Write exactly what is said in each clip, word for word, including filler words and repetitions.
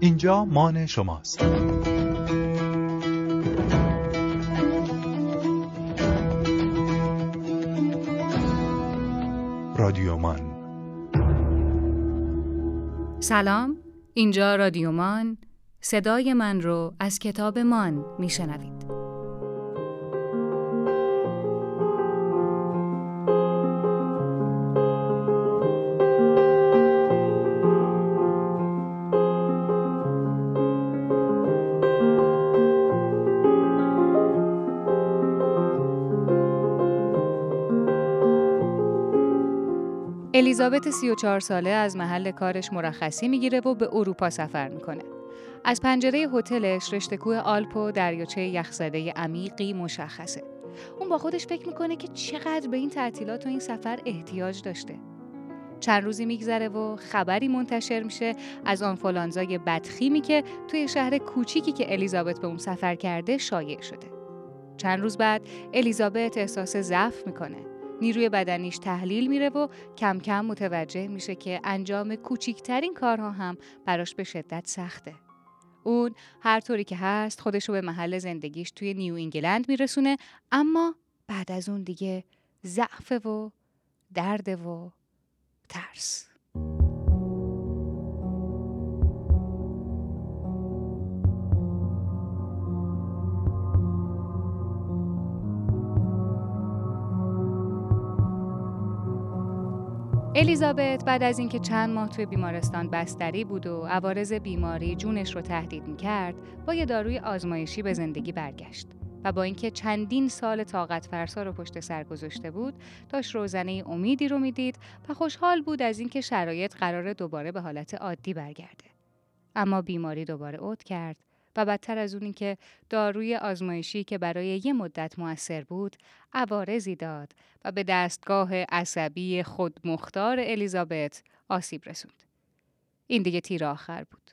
اینجا مان شماست. رادیو مان. سلام، اینجا رادیو مان. صدای من رو از کتاب مان میشنوید. الیزابت سی و چهار ساله از محل کارش مرخصی میگیره و به اروپا سفر میکنه. از پنجره هتلش رشته کوه آلپ و دریاچه یخزده عمیقی مشخصه. اون با خودش فکر میکنه که چقدر به این تعطیلات و این سفر احتیاج داشته. چند روزی میگذره و خبری منتشر میشه از آنفولانزای بدخیمی که توی شهر کوچیکی که الیزابت به اون سفر کرده شایع شده. چند روز بعد الیزابت احساس ضعف میکنه. نیروی بدنیش تحلیل میره و کم کم متوجه میشه که انجام کوچکترین کارها هم براش به شدت سخته. اون هر طوری که هست خودشو به محل زندگیش توی نیو انگلند میرسونه، اما بعد از اون دیگه ضعف و درد و ترس. الیزابت بعد از اینکه چند ماه توی بیمارستان بستری بود و عوارض بیماری جونش رو تهدید می‌کرد، با یه داروی آزمایشی به زندگی برگشت و با اینکه چندین سال طاقت فرسا رو پشت سر گذاشته بود، داشت روزنه امیدی رو می‌دید و خوشحال بود از اینکه شرایط قراره دوباره به حالت عادی برگرده. اما بیماری دوباره عود کرد و بدتر از اون اینکه داروی آزمایشی که برای یه مدت مؤثر بود، عوارضی داد و به دستگاه عصبی خودمختار الیزابت آسیب رسوند. این دیگه تیر آخر بود.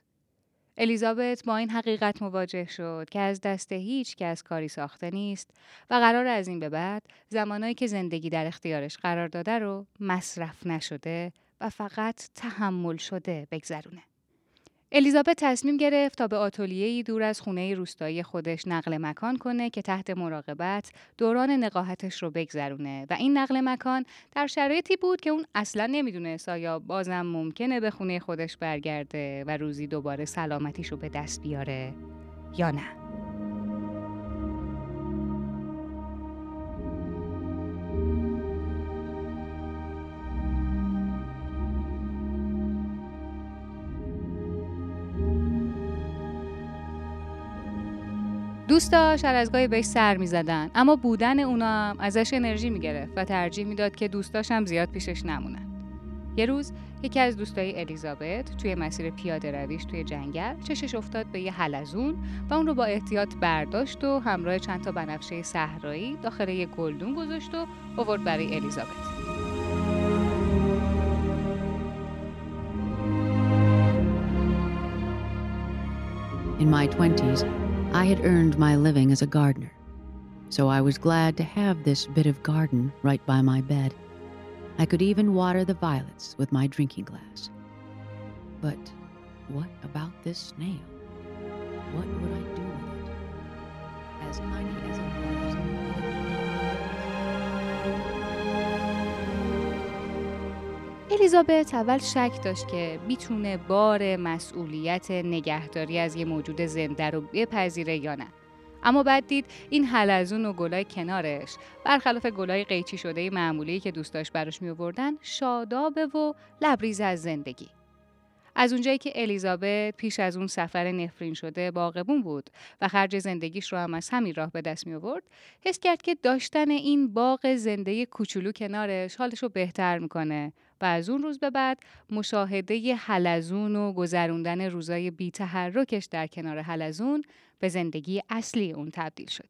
الیزابت با این حقیقت مواجه شد که از دست هیچ کس کاری ساخته نیست و قرار از این به بعد زمانایی که زندگی در اختیارش قرار داده رو مصرف نشده و فقط تحمل شده بگذرونه. الیزابت تصمیم گرفت تا به آتلیه‌ای دور از خونه روستایی خودش نقل مکان کنه که تحت مراقبت دوران نقاهتش رو بگذرونه و این نقل مکان در شرایطی بود که اون اصلاً نمیدونست آیا بازم ممکنه به خونه خودش برگرده و روزی دوباره سلامتیش رو به دست بیاره یا نه. دوستا هر از گاهی بهش سر می‌زدن، اما بودن اونا ازش انرژی می‌گرفت و ترجیح می‌داد که دوستاش هم زیاد پیشش نمونن. یه روز یکی از دوستای الیزابت توی مسیر پیاده رویش توی جنگل چشش افتاد به یه حلزون و اون رو با احتیاط برداشت و همراه چند تا بنفشه صحرایی داخل یه گلدون گذاشت و آورد برای الیزابت. In my twenties I had earned my living as a gardener, so I was glad to have this bit of garden right by my bed. I could even water the violets with my drinking glass. But what about this snail? What would I do with it? As tiny as it was. الیزابت اول شک داشت که میتونه بار مسئولیت نگهداری از یه موجود زنده رو بپذیره یا نه. اما بعد دید این حلزون و گلای کنارش، برخلاف گلای قیچی شده معمولی که دوستاش براش می‌آوردن، شادابه و لبریز از زندگی. از اونجایی که الیزابت پیش از اون سفر نفرین شده باغبون بود و خرج زندگیش رو هم از همین راه به دست می آورد، حس کرد که داشتن این باغ زنده کوچولو کنارش حالش رو بهتر میکنه و از اون روز به بعد مشاهده ی حلزون و گذروندن روزای بی تحرکش در کنار حلزون به زندگی اصلی اون تبدیل شد.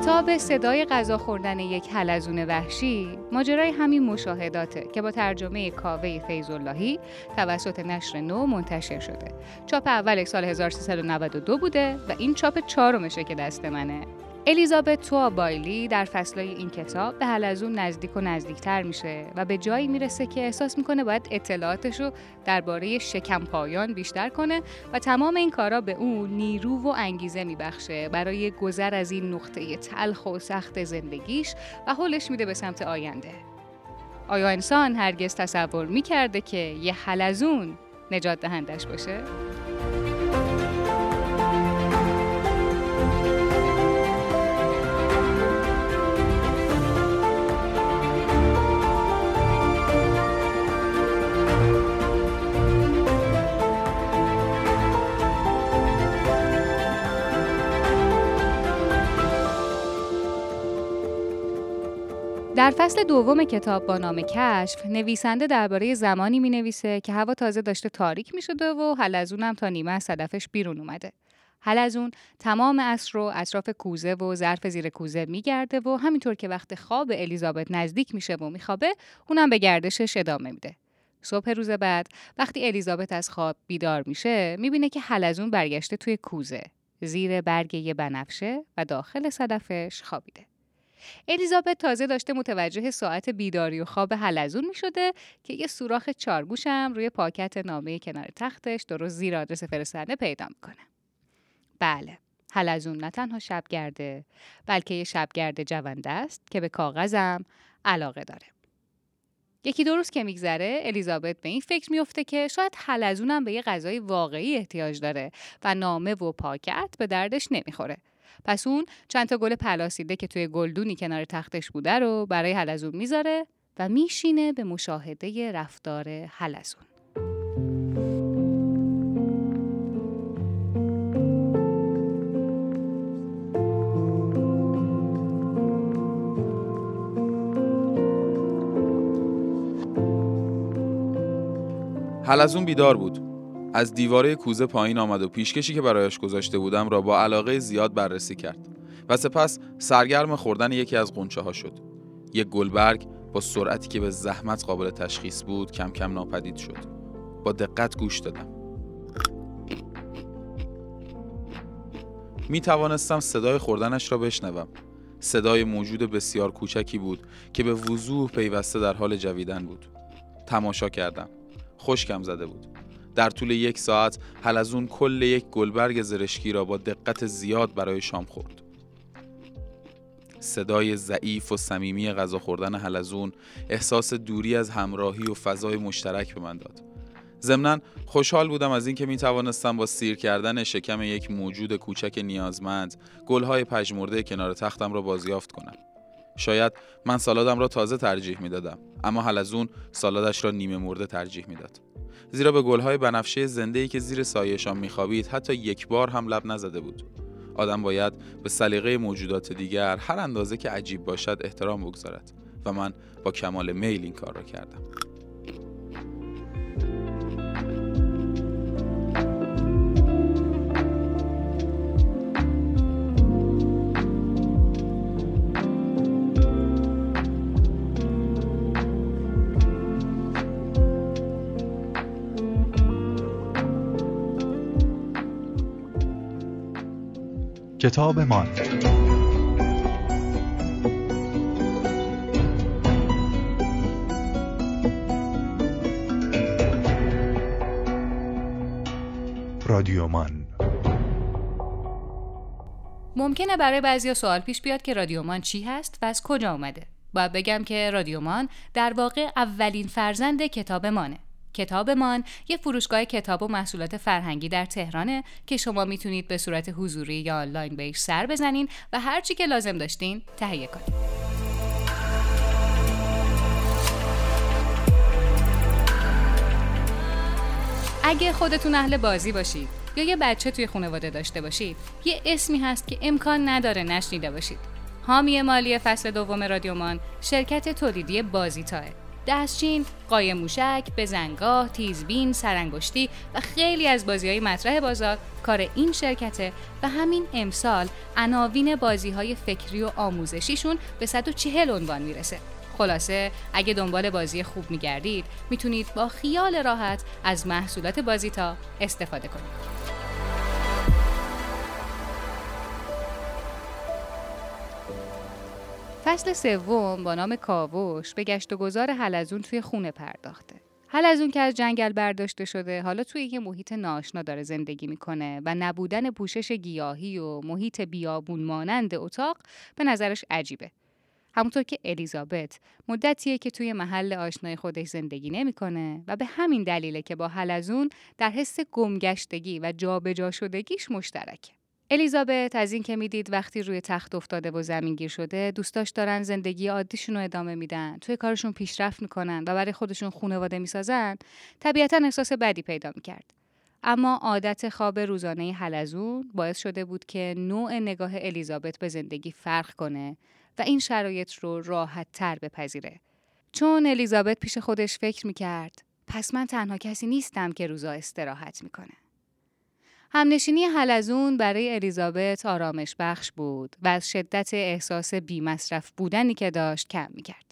کتاب کتاب صدای غذا خوردن یک حلزون وحشی ماجرای همین مشاهداته که با ترجمه کاوه فیض‌اللهی توسط نشر نو منتشر شده. چاپ اول سال هزار و سیصد و نود و دو بوده و این چاپ چهارمشه که دست منه. الیزابت توا بایلی در فصلای این کتاب به حلزون نزدیک و نزدیکتر میشه و به جایی میرسه که احساس میکنه باید اطلاعاتشو درباره شکم پایان بیشتر کنه و تمام این کارا به اون نیرو و انگیزه میبخشه برای گذر از این نقطه تلخ و سخت زندگیش و هلش میده به سمت آینده. آیا انسان هرگز تصور میکرده که یه حلزون نجات دهندش باشه؟ در فصل دوم کتاب با نام کشف، نویسنده درباره زمانی می‌نویسه که هوا تازه داشته تاریک می‌شده و حلزون هم تا نیمه از صدفش بیرون اومده. حلزون تمام عصر رو اطراف کوزه و ظرف زیر کوزه می‌گرده و همینطور که وقت خواب الیزابت نزدیک میشه و می‌خوابه، اونم به گردشش ادامه میده. صبح روز بعد، وقتی الیزابت از خواب بیدار میشه، می‌بینه که حلزون برگشته توی کوزه، زیر برگ یه بنفشه و داخل صدفش خوابیده. الیزابت تازه داشته متوجه ساعت بیداری و خواب حلزون می شده که یه سوراخ چارگوش هم روی پاکت نامه کنار تختش درست زیر آدرس فرستنده پیدا می کنه. بله، حلزون نه تنها شبگرده بلکه یه شبگرد جونده است که به کاغذم علاقه داره. یکی دو روز که میگذره، الیزابت به این فکر میفته که شاید حلزون هم به یه غذای واقعی احتیاج داره و نامه و پاکت به دردش نمیخوره. پس اون چند تا گل پلاسیده که توی گلدونی کنار تختش بوده رو برای حلزون میذاره و میشینه به مشاهده رفتار حلزون. حلزون بیدار بود. از دیواره کوزه پایین آمد و پیشکشی که برایش گذاشته بودم را با علاقه زیاد بررسی کرد و سپس سرگرم خوردن یکی از غنچه ها شد. یک گلبرگ با سرعتی که به زحمت قابل تشخیص بود کم کم ناپدید شد. با دقت گوش دادم. می توانستم صدای خوردنش را بشنوم. صدای موجود بسیار کوچکی بود که به وضوح پیوسته در حال جویدن بود. تماشا کردم. خشکم زده بود. در طول یک ساعت حلزون کل یک گلبرگ زرشکی را با دقت زیاد برای شام خورد. صدای ضعیف و صمیمی غذا خوردن حلزون احساس دوری از همراهی و فضای مشترک به من داد. ضمناً خوشحال بودم از اینکه می توانستم با سیر کردن شکم یک موجود کوچک نیازمند گلهای پژمرده کنار تختم را بازیافت کنم. شاید من سالادم را تازه ترجیح می دادم، اما حلزون سالادش را نیمه مرده ترجیح می داد. زیرا به گلهای بنفشه زنده‌ای که زیر سایه‌شان می‌خوابید حتی یک بار هم لب نزده بود. آدم باید به سلیقه موجودات دیگر هر اندازه که عجیب باشد احترام بگذارد و من با کمال میل این کار را کردم. کتاب ما رادیو مان. ممکنه برای بعضیا سوال پیش بیاد که رادیو مان چی هست و از کجا اومده. باید بگم که رادیو مان در واقع اولین فرزند کتاب مانه. کتاب مان یه فروشگاه کتاب و محصولات فرهنگی در تهرانه که شما میتونید به صورت حضوری یا آنلاین بهش سر بزنین و هر چی که لازم داشتین تهیه کنید. اگه خودتون اهل بازی باشید یا یه بچه توی خانواده داشته باشید، یه اسمی هست که امکان نداره نشنیده باشید. حامی مالی فصل دوم رادیو مان شرکت تولیدی بازیتاه. دستچین، قایم موشک، بزنگاه، تیزبین، سرانگشتی و خیلی از بازی‌های مطرح بازار کار این شرکته و همین امسال عناوین بازی‌های فکری و آموزشیشون به صد و چهل عنوان میرسه. خلاصه اگه دنبال بازی خوب میگردید میتونید با خیال راحت از محصولات بازیتا استفاده کنید. فصل سوم با نام کاوش به گشت و گذار حلزون توی خونه پرداخته. حلزون که از جنگل برداشته شده حالا توی یه محیط ناآشنا داره زندگی میکنه و نبودن پوشش گیاهی و محیط بیابون مانند اتاق به نظرش عجیبه. همونطور که الیزابت مدتیه که توی محل آشنای خودش زندگی نمیکنه و به همین دلیله که با حلزون در حس گمگشتگی و جابجا شدگیش مشترکه. الیزابت از این که میدید وقتی روی تخت افتاده و زمینگیر شده دوستاش دارن زندگی عادیشون رو ادامه میدن، توی کارشون پیشرفت میکنن و برای خودشون خانواده میسازن، طبیعتاً احساس بدی پیدا میکرد. اما عادت خواب روزانه حلزون باعث شده بود که نوع نگاه الیزابت به زندگی فرق کنه و این شرایط رو راحت تر بپذیره. چون الیزابت پیش خودش فکر میکرد پس من تنها کسی نیستم که روزا استراحت میکنه. همنشینی حلزون برای الیزابت آرامش بخش بود و از شدت احساس بی‌مصرف بودنی که داشت کم می‌کرد.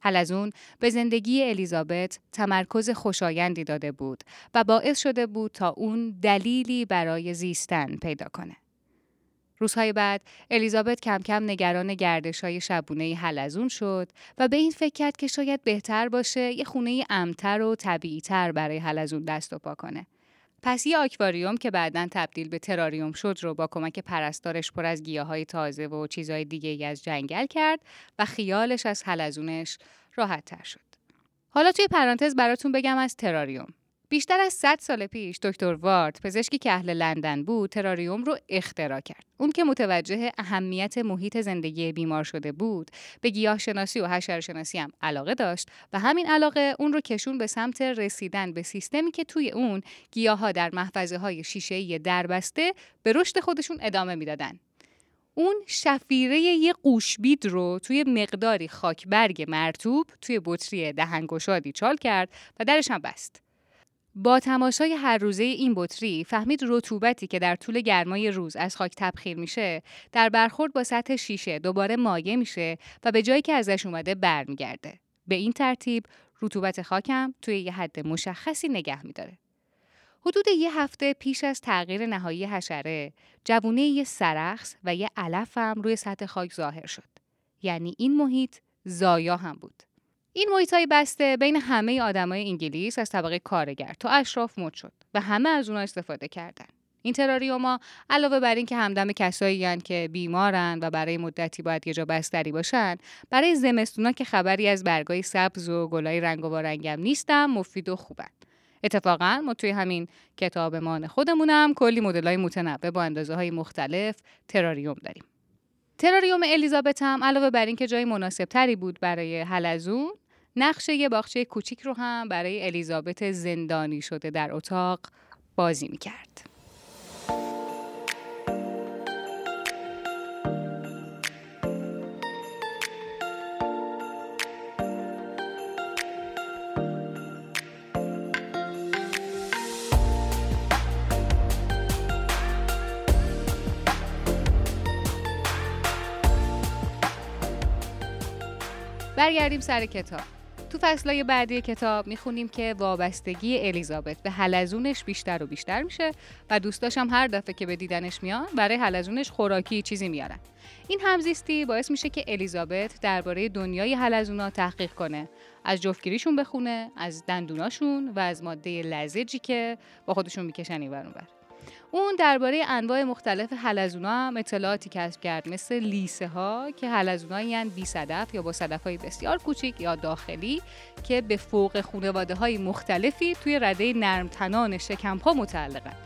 حلزون به زندگی الیزابت تمرکز خوشایندی داده بود و باعث شده بود تا اون دلیلی برای زیستن پیدا کنه. روزهای بعد الیزابت کم کم نگران گردش‌های شبونه حلزون شد و به این فکر کرد که شاید بهتر باشه یه خونه امن‌تر و طبیعی‌تر برای حلزون دست و پا کنه. پس یه آکواریوم که بعداً تبدیل به تراریوم شد رو با کمک پرستارش پر از گیاهای تازه و چیزهای دیگه‌ای از جنگل کرد و خیالش از حلزونش راحت‌تر شد. حالا توی پرانتز براتون بگم از تراریوم. بیشتر از صد سال پیش دکتر وارد، پزشکی که اهل لندن بود، تراریوم رو اختراع کرد. اون که متوجه اهمیت محیط زندگی بیمار شده بود، به گیاه شناسی و حشره شناسی هم علاقه داشت و همین علاقه اون رو کشون به سمت رسیدن به سیستمی که توی اون گیاها در محفظه‌های شیشه‌ای دربسته به رشد خودشون ادامه میدادن. اون شفیره یه قوشبید رو توی مقداری خاکبرگ مرطوب توی بطری دهنگشادی چال کرد و درش هم بست. با تماشای هر روزه این بطری فهمید رطوبتی که در طول گرمای روز از خاک تبخیر میشه در برخورد با سطح شیشه دوباره مایع میشه و به جایی که ازش اومده برمیگرده. به این ترتیب رطوبت خاکم توی یه حد مشخصی نگه میداره. حدود یه هفته پیش از تغییر نهایی حشره، جوونه یه سرخس و یه علف هم روی سطح خاک ظاهر شد. یعنی این محیط زایا هم بود. این محیط‌های بسته بین همه آدمای انگلیس از طبقه کارگر تا اشراف موج شد و همه از اونها استفاده کردند. این تراریوما علاوه بر اینکه همدم کسایی‌اند که بیمارن و برای مدتی باید یه جا بستری باشن، برای زمستونا که خبری از برگای سبز و گلای رنگ و وارنگم نیستن، مفید و خوبن. اتفاقاً ما توی همین کتابمان خودمونم کلی مدل‌های متنوع با اندازه‌های مختلف تراریوم داریم. تراریوم الیزابت هم علاوه بر اینکه جای مناسب‌تری بود برای حلزون، نقشه یه باغچه کوچیک رو هم برای الیزابت زندانی شده در اتاق بازی می‌کرد. برگردیم سر کتاب. تو فصلای بعدی کتاب میخونیم که وابستگی الیزابت به حلزونش بیشتر و بیشتر میشه و دوستاش هم هر دفعه که به دیدنش میان برای حلزونش خوراکی چیزی میارن. این همزیستی باعث میشه که الیزابت درباره دنیای حلزونا تحقیق کنه، از جفتگیریشون بخونه، از دندوناشون و از ماده لزجی که با خودشون میکشن اینور اونور. اون درباره انواع مختلف حلزونا هم اطلاعاتی کسب کرد، مثل لیسه ها که حلزونایی یعنی بی صدف یا با صدف‌های بسیار کوچک یا داخلی که به فوق خانواده‌های مختلفی توی رده نرمتنان شکم‌پا متعلقند.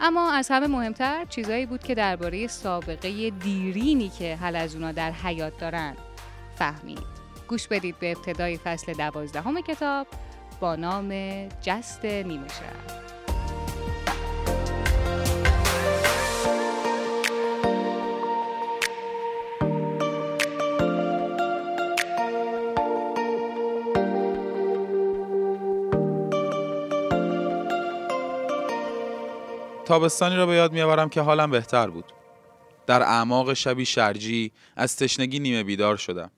اما از همه مهمتر چیزایی بود که درباره سابقه دیرینی که حلزونا در حیات دارن فهمید. گوش بدید به ابتدای فصل دوازدهم کتاب با نام جست نیمه شب. تابستانی را به یاد می‌آورم که حالم بهتر بود. در اعماق شبی شرجی از تشنگی نیمه بیدار شدم،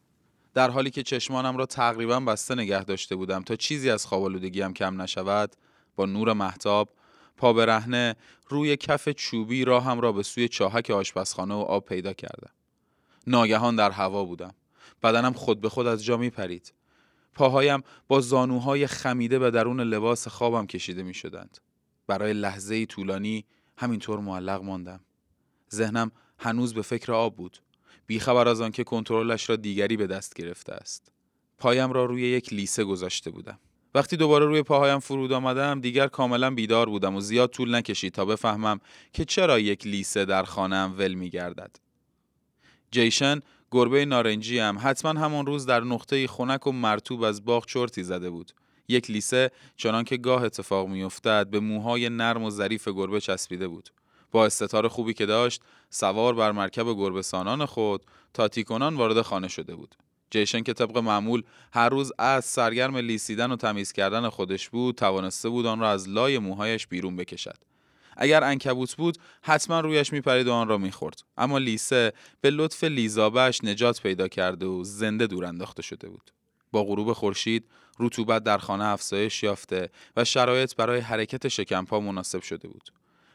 در حالی که چشمانم را تقریباً بسته نگه داشته بودم تا چیزی از خوابالودگی‌ام کم نشود. با نور مهتاب پا برهنه روی کف چوبی راهم را به سوی چاهک آشپزخانه و آب پیدا کردم. ناگهان در هوا بودم. بدنم خود به خود از جا می پرید. پاهایم با زانوهای خمیده به درون لباس خوابم کشیده می شدند. برای لحظه‌ای طولانی همینطور معلق ماندم. ذهنم هنوز به فکر آب بود، بیخبر از آن که کنترلش را دیگری به دست گرفته است. پایم را روی یک لیسه گذاشته بودم. وقتی دوباره روی پاهایم فرود آمدم دیگر کاملا بیدار بودم و زیاد طول نکشید تا بفهمم که چرا یک لیسه در خانه‌ام ول می‌گردد. جیشن گربه نارنجی هم حتما همان روز در نقطه خنک و مرطوب از باغ چرتی زده بود. یک لیسه چنان که گاه اتفاق می‌افتاد به موهای نرم و ظریف گربه چسبیده بود. با استتار خوبی که داشت سوار بر مرکب گربه‌سانان خود تاتی کنان وارد خانه شده بود. جیشن که طبق معمول هر روز از سرگرم لیسیدن و تمیز کردن خودش بود، توانسته بود آن را از لای موهایش بیرون بکشد. اگر عنکبوت بود حتما رویش میپرید و آن را میخورد، اما لیسه به لطف لیزابش نجات پیدا کرده و زنده دور انداخته شده بود. با غروب خورشید رطوبت در خانه افزایش یافته و شرایط برای حرکت شکمپا مناسب شده بود.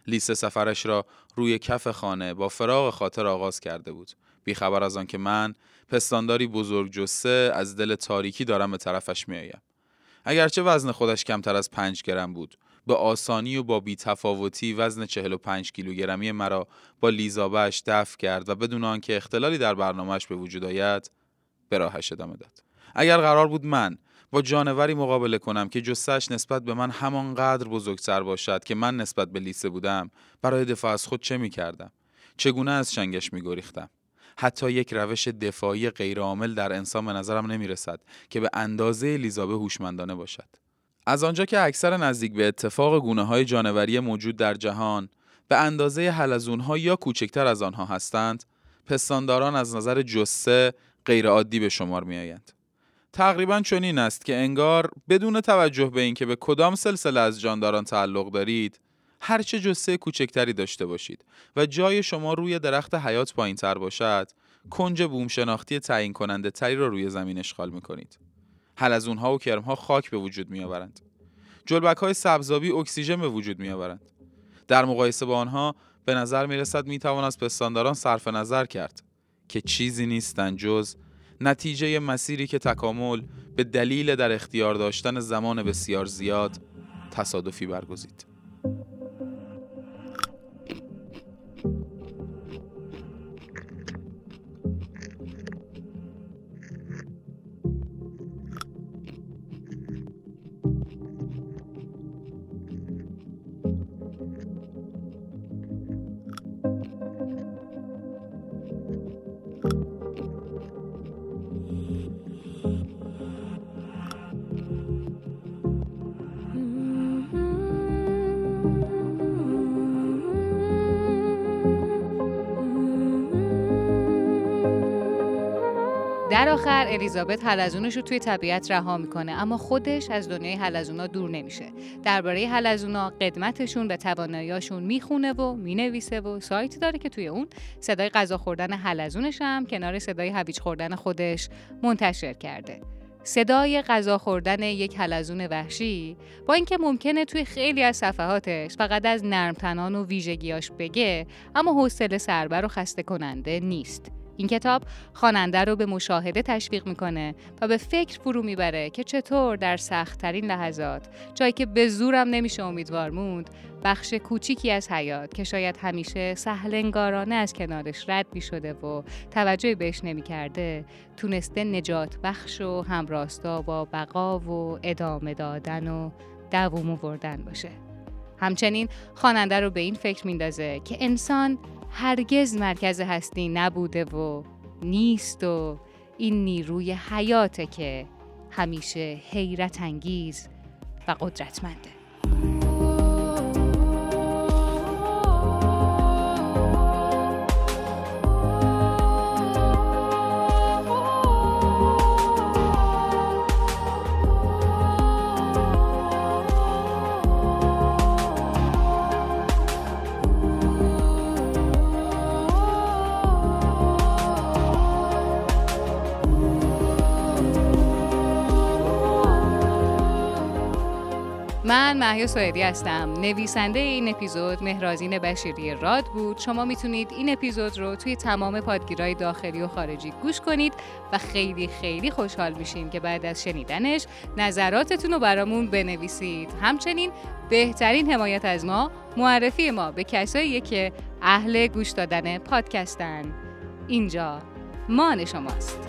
لیسه سفرش را روی کف خانه با فراغ خاطر آغاز کرده بود، بیخبر از آن که من پستانداری بزرگ جسه از دل تاریکی دارم به طرفش میآیم. اگرچه وزن خودش کمتر از پنج گرم بود، به آسانی و با بی‌تفاوتی وزن چهل و پنج کیلوگرمی مرا با لیزابه‌اش دفع کرد و بدون آنکه اختلالی در برنامه‌اش به وجود آید به راهش ادامه داد. اگر قرار بود من با جانوری مقابله کنم که جثه‌اش نسبت به من همانقدر بزرگتر باشد که من نسبت به لیسه بودم، برای دفاع از خود چه می‌کردم؟ چگونه از شنگش می‌گریختم؟ حتی یک روش دفاعی غیرعامل در انسان به نظرم نمی‌رسد که به اندازه لیزابه هوشمندانه باشد. از آنجا که اکثر نزدیک به اتفاق گونه‌های جانوری موجود در جهان به اندازه حلزون‌ها یا کوچکتر از آنها هستند، پستانداران از نظر جثه غیرعادی به شمار می‌آیند. تقریباً چنین است که انگار بدون توجه به اینکه به کدام سلسله از جانداران تعلق دارید، هر چه جثه کوچکتری داشته باشید و جای شما روی درخت حیات پایین‌تر باشد، کنج بوم شناختی تعیین کننده تری را روی زمین اشغال می‌کنید. حلزون‌ها و کرم‌ها خاک به وجود می‌آورند. جلبک‌های سبزآبی اکسیژن به وجود می‌آورند. در مقایسه با آنها به نظر می‌رسد می‌توان از پستانداران صرف نظر کرد که چیزی نیستند جز نتیجه مسیری که تکامل به دلیل در اختیار داشتن زمان بسیار زیاد تصادفی برگزید. در آخر الیزابت حلزونش رو توی طبیعت رها میکنه، اما خودش از دنیای حلزونا دور نمیشه. درباره حلزونا، قدمتشون به تواناییاشون میخونه و مینویسه و سایتی داره که توی اون صدای غذا خوردن حلزونش هم کنار صدای هویج خوردن خودش منتشر کرده. صدای غذا خوردن یک حلزون وحشی، با اینکه ممکنه توی خیلی از صفحاتش فقط از نرمتنان و ویژگیاش بگه، اما حوصله سربر و خسته کننده نیست. این کتاب خواننده رو به مشاهده تشویق میکنه و به فکر فرو میبره که چطور در سخت‌ترین لحظات، جایی که به زورم نمیشه امیدوار موند، بخش کوچیکی از حیات که شاید همیشه سهلنگارانه از کنارش رد میشده و توجهی بهش نمیکرده، تونسته نجات بخش و همراستا با بقا و ادامه دادن و دوام آوردن باشه. همچنین خواننده رو به این فکر میندازه که انسان هرگز مرکز هستی نبوده و نیست و این نیروی حیاته که همیشه حیرت انگیز و قدرتمنده. من مهیا سویدی هستم. نویسنده این اپیزود مهرازین بشیری راد بود. شما میتونید این اپیزود رو توی تمام پادگیرهای داخلی و خارجی گوش کنید و خیلی خیلی خوشحال میشیم که بعد از شنیدنش نظراتتون رو برامون بنویسید. همچنین بهترین حمایت از ما معرفی ما به کساییه که اهل گوش دادن پادکستن. اینجا مان شماست.